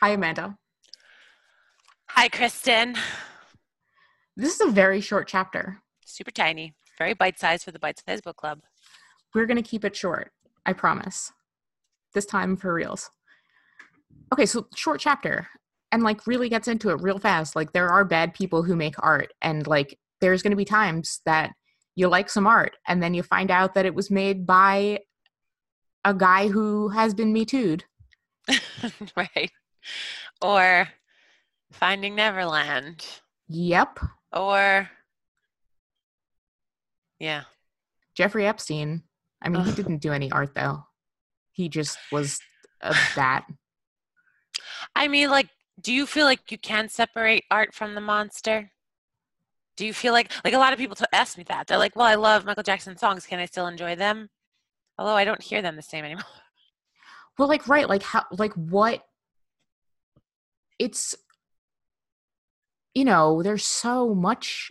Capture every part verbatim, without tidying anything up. Hi, Amanda. Hi, Kristen. This is a very short chapter. Super tiny. Very bite-sized for the Bite-Sized Book Club. We're going to keep it short. I promise. This time for reals. Okay, so short chapter. And, like, really gets into it real fast. Like, there are bad people who make art. And, like, there's going to be times that you like some art. And then you find out that it was made by a guy who has been Me Too'd. Right. Or Finding Neverland. Yep. Or, yeah. Jeffrey Epstein. I mean, Ugh. He didn't do any art, though. He just was a bat. I mean, like, do you feel like you can separate art from the monster? Do you feel like, like a lot of people t- ask me that. They're like, well, I love Michael Jackson songs. Can I still enjoy them? Although I don't hear them the same anymore. Well, like, right. Like, how, like what? It's, you know, there's so much.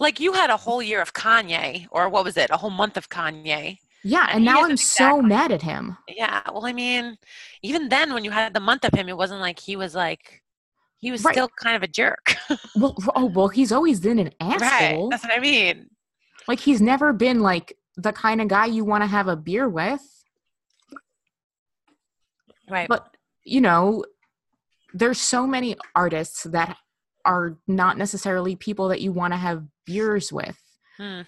Like, you had a whole year of Kanye, or what was it? A whole month of Kanye. Yeah, and, and now I'm exactly. so mad at him. Yeah, well, I mean, even then when you had the month of him, it wasn't like he was like, he was right. still kind of a jerk. well, oh, well, he's always been an asshole. Right, that's what I mean. Like, he's never been, like, the kind of guy you want to have a beer with. Right. But, you know, there's so many artists that are not necessarily people that you want to have beers with. Hmm.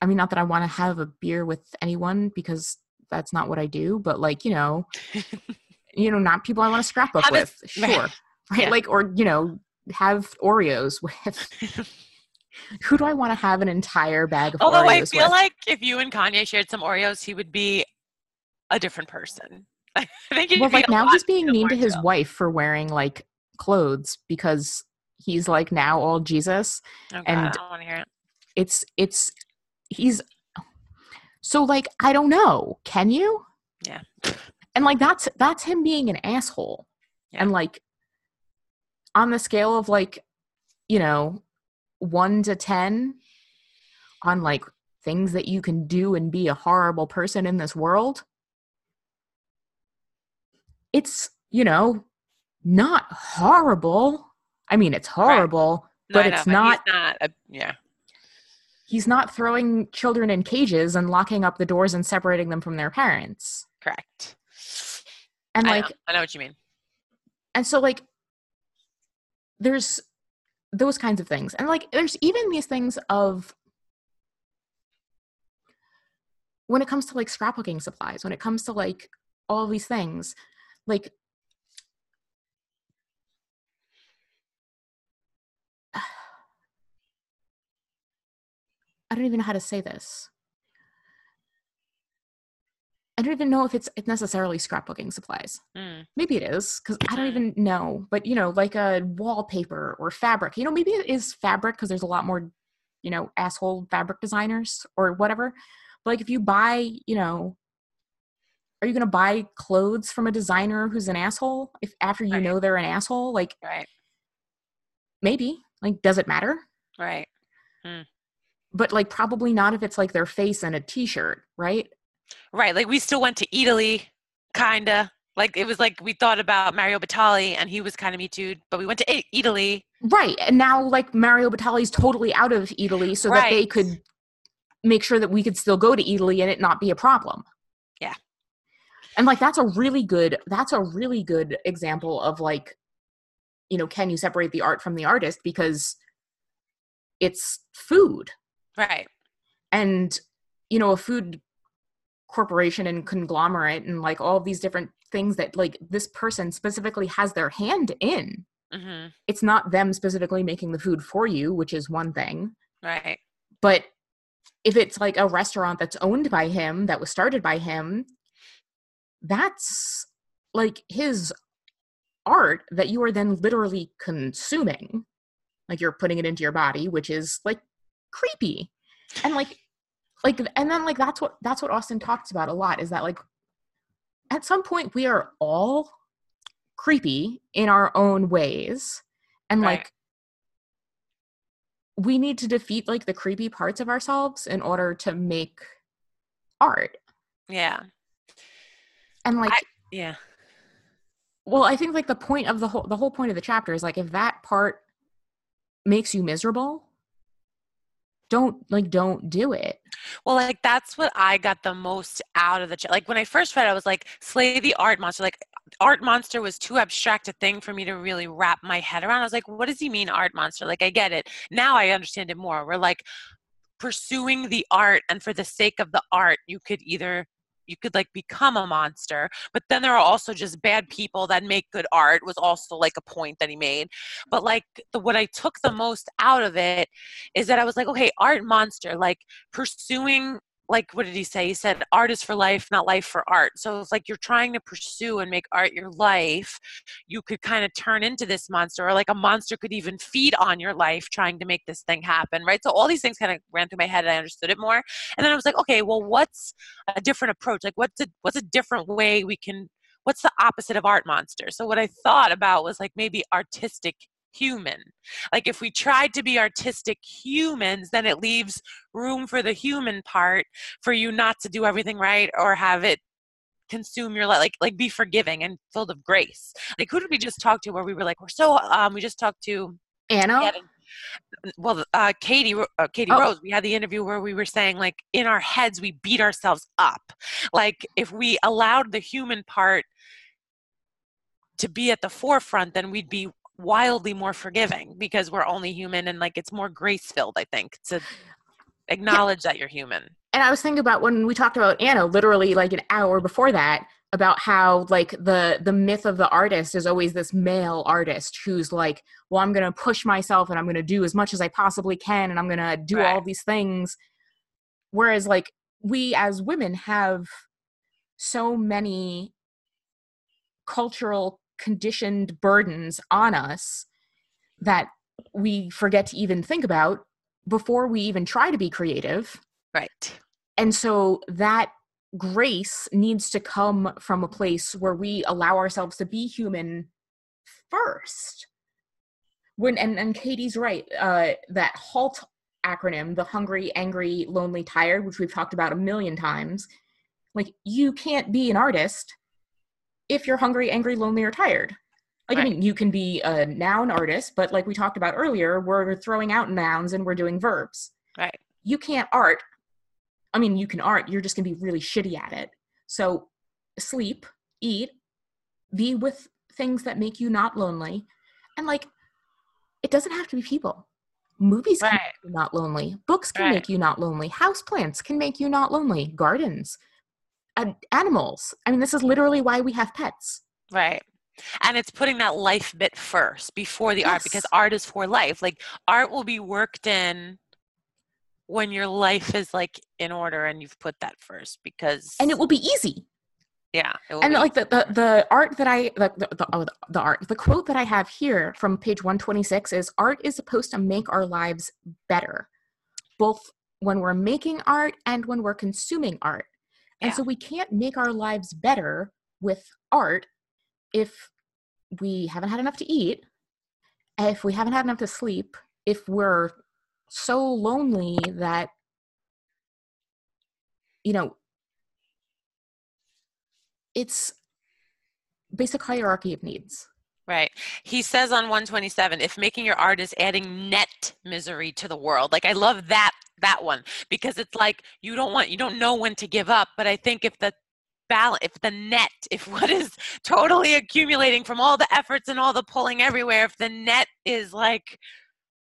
I mean, not that I want to have a beer with anyone because that's not what I do, but, like, you know, you know, not people I want to scrap up have with. A, sure. Right. right? Yeah. Like, or, you know, have Oreos with. Who do I want to have an entire bag of Although Oreos with? Although I feel with? like if you and Kanye shared some Oreos, he would be a different person. I think he'd well, be like now he's being mean to his wife for wearing, like, clothes because he's, like, now all Jesus. Oh, God, and I don't want to hear it. It's, it's, he's so, like, I don't know. Can you? Yeah. And, like, that's, that's him being an asshole. Yeah. And, like, on the scale of, like, you know, one to ten on, like, things that you can do and be a horrible person in this world, it's, you know, not horrible. I mean, it's horrible, right. but no, it's no, not, he's not a, yeah. He's not throwing children in cages and locking up the doors and separating them from their parents. Correct. And, like, I know, I know what you mean. And so, like, there's those kinds of things. And, like, there's even these things of when it comes to, like, scrapbooking supplies, when it comes to, like, all these things, like, I don't even know how to say this. I don't even know if it's necessarily scrapbooking supplies. Mm. Maybe it is, because I don't even know. But, you know, like a wallpaper or fabric. You know, maybe it is fabric, because there's a lot more, you know, asshole fabric designers or whatever. But, like, if you buy, you know, are you going to buy clothes from a designer who's an asshole if after you right. know they're an asshole? Like, right. maybe. Like, does it matter? Right. Mm. But, like, probably not if it's, like, their face and a T-shirt, right? Right. Like, we still went to Eataly, kind of. Like, it was like we thought about Mario Batali, and he was kind of Me Too'd, but we went to e- Eataly. Right. And now, like, Mario Batali's totally out of Eataly so right. that they could make sure that we could still go to Eataly and it not be a problem. Yeah. And, like, that's a really good – that's a really good example of, like, you know, can you separate the art from the artist, because it's food. Right. And, you know, a food corporation and conglomerate and, like, all these different things that, like, this person specifically has their hand in. Mm-hmm. It's not them specifically making the food for you, which is one thing. Right. But if it's, like, a restaurant that's owned by him, that was started by him, that's, like, his art that you are then literally consuming. Like, you're putting it into your body, which is, like, creepy. And like like and then like that's what that's what Austin talks about a lot, is that, like, at some point we are all creepy in our own ways, and right. like we need to defeat, like, the creepy parts of ourselves in order to make art. Yeah. And like I, yeah Well, I think like the point of the whole, the whole point of the chapter is like, if that part makes you miserable, don't like, don't do it. Well, like that's what I got the most out of the, ch- like when I first read it, I was like, slay the art monster. Like art monster was too abstract a thing for me to really wrap my head around. I was like, what does he mean art monster? Like I get it. Now I understand it more. We're like pursuing the art, and for the sake of the art, you could either you could like become a monster, but then there are also just bad people that make good art was also like a point that he made. But like the, what I took the most out of it is that I was like, okay, art monster, like pursuing, like, what did he say? He said, art is for life, not life for art. So it's like, you're trying to pursue and make art your life. You could kind of turn into this monster, or like a monster could even feed on your life trying to make this thing happen. Right. So all these things kind of ran through my head and I understood it more. And then I was like, okay, well, what's a different approach? Like what's a, what's a different way we can, what's the opposite of art monster? So what I thought about was like maybe artistic human. Like if we tried to be artistic humans, then it leaves room for the human part for you not to do everything right or have it consume your life. Like, like be forgiving and filled of grace. Like who did we just talk to where we were like, we're so, um, we just talked to Anna. Anna. Well, uh, Katie, uh, Katie oh. Rose, we had the interview where we were saying like in our heads, we beat ourselves up. Like if we allowed the human part to be at the forefront, then we'd be wildly more forgiving because we're only human, and like it's more grace-filled, I think, to acknowledge yeah. that you're human. And I was thinking about when we talked about Anna literally like an hour before that, about how like the the myth of the artist is always this male artist who's like, well, I'm gonna push myself and I'm gonna do as much as I possibly can and I'm gonna do right. all these things, whereas like we as women have so many cultural conditioned burdens on us that we forget to even think about before we even try to be creative. Right. And so that grace needs to come from a place where we allow ourselves to be human first. When and, and Katie's right, uh, that HALT acronym, the hungry, angry, lonely, tired, which we've talked about a million times, like you can't be an artist if you're hungry, angry, lonely, or tired. Like, right. I mean, you can be a noun artist, but like we talked about earlier, we're throwing out nouns and we're doing verbs. Right. You can't art. I mean, you can art. You're just going to be really shitty at it. So sleep, eat, be with things that make you not lonely. And like, it doesn't have to be people. Movies can right. make you not lonely. Books can right. make you not lonely. Houseplants can make you not lonely. Gardens. Uh, animals. I mean, this is literally why we have pets. Right. And it's putting that life bit first before the yes. art, because art is for life. Like art will be worked in when your life is like in order and you've put that first, because and it will be easy. Yeah. It will and be like the, the the art that I the the, the, oh, the the art the quote that I have here from page one twenty-six is, art is supposed to make our lives better, both when we're making art and when we're consuming art. And yeah. so we can't make our lives better with art if we haven't had enough to eat, if we haven't had enough to sleep, if we're so lonely that, you know, it's basic hierarchy of needs. Right. He says on one twenty-seven, if making your art is adding net misery to the world. Like, I love that. That one, because it's like you don't want, you don't know when to give up. But I think if the balance, if the net, if what is totally accumulating from all the efforts and all the pulling everywhere, if the net is like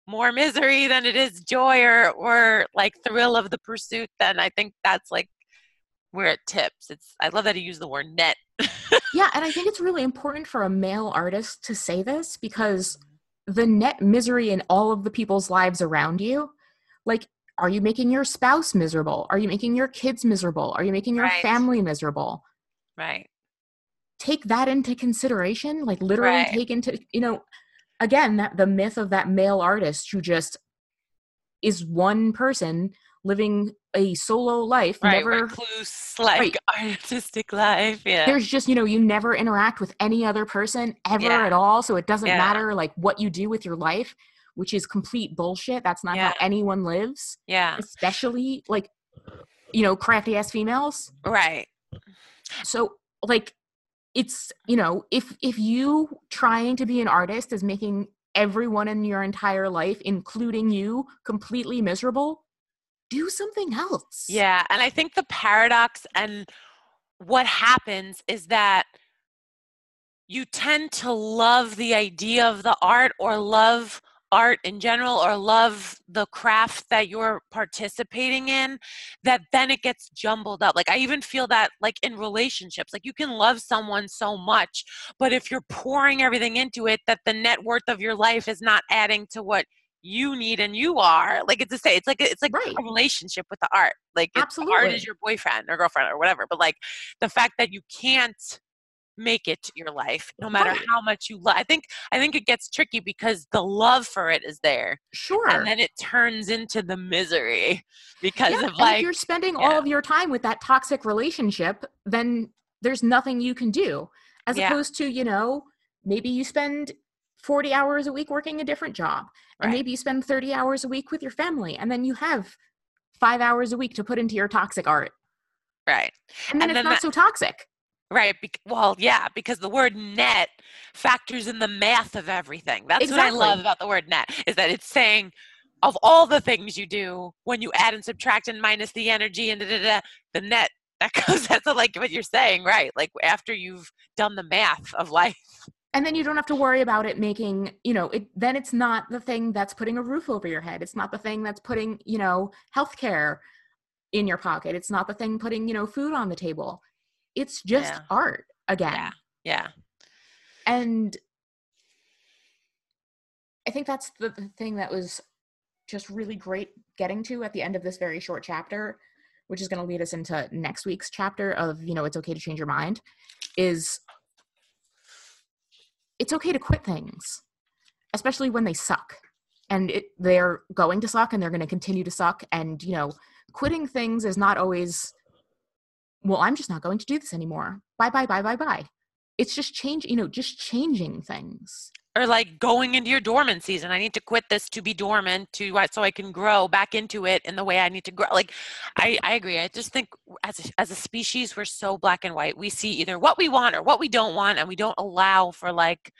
more misery than it is joy or, or like thrill of the pursuit, then I think that's like where it tips. It's, I love that he used the word net. Yeah. And I think it's really important for a male artist to say this, because the net misery in all of the people's lives around you, like, are you making your spouse miserable? Are you making your kids miserable? Are you making your right. family miserable? Right. Take that into consideration, like literally right. take into, you know, again, that the myth of that male artist who just is one person living a solo life, right, never recluse, like right. artistic life. Yeah. There's just, you know, you never interact with any other person ever yeah. at all. So it doesn't yeah. matter like what you do with your life, which is complete bullshit. That's not yeah. how anyone lives. Yeah. Especially like, you know, crafty ass females. Right. So like it's, you know, if if you trying to be an artist is making everyone in your entire life, including you, completely miserable, do something else. Yeah. And I think the paradox and what happens is that you tend to love the idea of the art, or love art in general, or love the craft that you're participating in, that then it gets jumbled up. Like, I even feel that like in relationships, like you can love someone so much, but if you're pouring everything into it, that the net worth of your life is not adding to what you need and you are, like it's the same. It's like, it's like right. a relationship with the art. Like it's, absolutely, art is your boyfriend or girlfriend or whatever. But like the fact that you can't make it your life, no matter right. how much you love. I think, I think it gets tricky because the love for it is there. Sure. And then it turns into the misery because yeah, of like, if you're spending yeah. all of your time with that toxic relationship, then there's nothing you can do, as yeah. opposed to, you know, maybe you spend forty hours a week working a different job, and right. maybe you spend thirty hours a week with your family, and then you have five hours a week to put into your toxic art. Right. And then and it's then not that- so toxic. Right. Be- well, yeah, because the word net factors in the math of everything. That's exactly. what I love about the word net, is that it's saying of all the things you do, when you add and subtract and minus the energy and da, da, da, the net that goes, that's like what you're saying, right? Like after you've done the math of life. And then you don't have to worry about it making, you know, it, then it's not the thing that's putting a roof over your head. It's not the thing that's putting, you know, healthcare in your pocket. It's not the thing putting, you know, food on the table. It's just yeah. art again. Yeah. yeah. And I think that's the, the thing that was just really great getting to at the end of this very short chapter, which is going to lead us into next week's chapter of, you know, it's okay to change your mind, is it's okay to quit things, especially when they suck. And it, they're going to suck and they're going to continue to suck. And, you know, quitting things is not always... well, I'm just not going to do this anymore. Bye, bye, bye, bye, bye. It's just change, you know, just changing things. Or like going into your dormant season. I need to quit this to be dormant to so I can grow back into it in the way I need to grow. Like, I, I agree. I just think as a, as a species, we're so black and white. We see either what we want or what we don't want, and we don't allow for like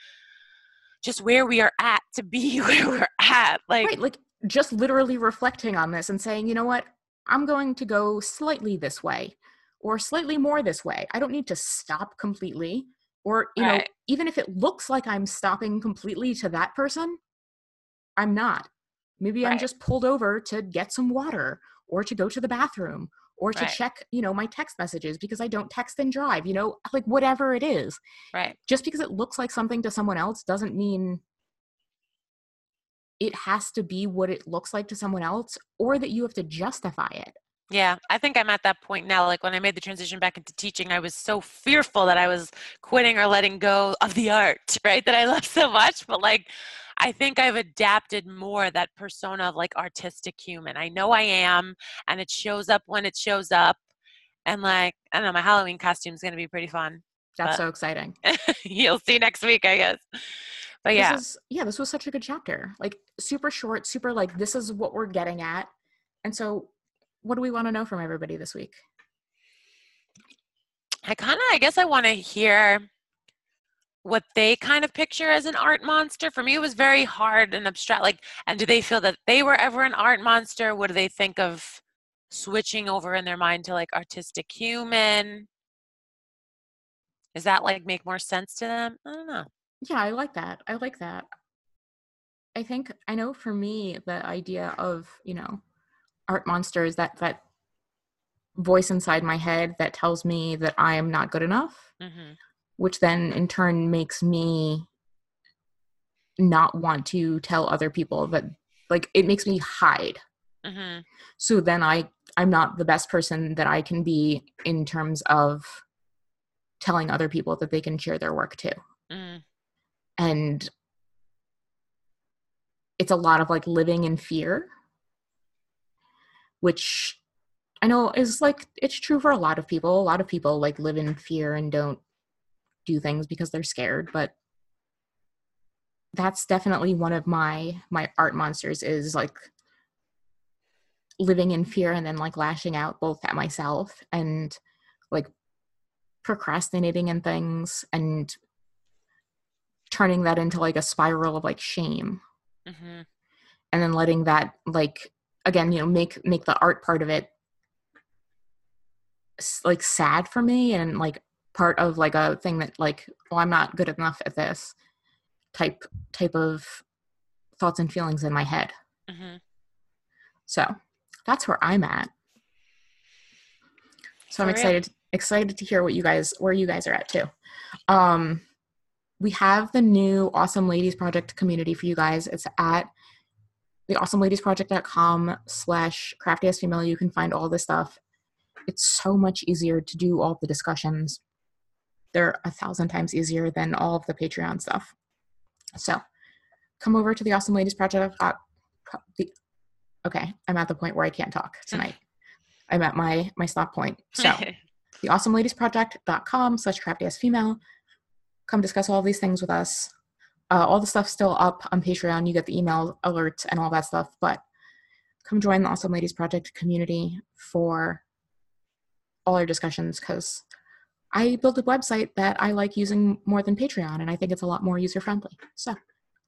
just where we are at to be where we're at. Like, right, like just literally reflecting on this and saying, you know what, I'm going to go slightly this way, or slightly more this way. I don't need to stop completely. Or, you right. know, even if it looks like I'm stopping completely to that person, I'm not. Maybe right. I'm just pulled over to get some water, or to go to the bathroom, or to right. check, you know, my text messages because I don't text and drive, you know, like whatever it is. Right. Just because it looks like something to someone else doesn't mean it has to be what it looks like to someone else, or that you have to justify it. Yeah, I think I'm at that point now. Like when I made the transition back into teaching, I was so fearful that I was quitting or letting go of the art, right? That I love so much. But like, I think I've adapted more that persona of like artistic human. I know I am, and it shows up when it shows up. And like, I don't know, my Halloween costume is going to be pretty fun. That's so exciting. You'll see next week, I guess. But yeah. This is, yeah, this was such a good chapter. Like super short, super like, this is what we're getting at. And so, what do we want to know from everybody this week? I kind of, I guess I want to hear what they kind of picture as an art monster. For me, it was very hard and abstract. Like, and do they feel that they were ever an art monster? What do they think of switching over in their mind to like artistic human? Does that like make more sense to them? I don't know. Yeah, I like that. I like that. I think, I know for me, the idea of, you know, art monsters, that that voice inside my head that tells me that I am not good enough, mm-hmm. which then in turn makes me not want to tell other people that, like, it makes me hide. Mm-hmm. So then I, I'm not the best person that I can be in terms of telling other people that they can share their work too. Mm. And it's a lot of like living in fear, which I know is like, it's true for a lot of people. A lot of people like live in fear and don't do things because they're scared, but that's definitely one of my, my art monsters, is like living in fear and then like lashing out both at myself and like procrastinating and things and turning that into like a spiral of like shame. Mm-hmm. And then letting that, like, again, you know, make, make the art part of it like sad for me and like part of like a thing that like, well, I'm not good enough at this type, type of thoughts and feelings in my head. Mm-hmm. So that's where I'm at. So I'm All excited, right. excited to hear what you guys, where you guys are at too. Um, we have the new Awesome Ladies Project community for you guys. It's at the awesome ladies project dot com slash crafty as female. You can find all this stuff. It's so much easier to do all the discussions. They're a thousand times easier than all of the Patreon stuff. So come over to the Awesome Ladies Project. Uh, the, okay, I'm at the point where I can't talk tonight. I'm at my my stop point. So the awesome ladies project dot com slash crafty as female. Come discuss all these things with us. Uh, all the stuff's still up on Patreon. You get the email alerts and all that stuff, but come join the Awesome Ladies Project community for all our discussions, because I built a website that I like using more than Patreon, and I think it's a lot more user-friendly. So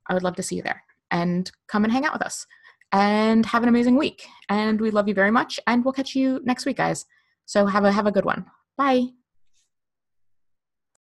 I would love to see you there. And come and hang out with us. And have an amazing week. And we love you very much. And we'll catch you next week, guys. So have a have a good one. Bye.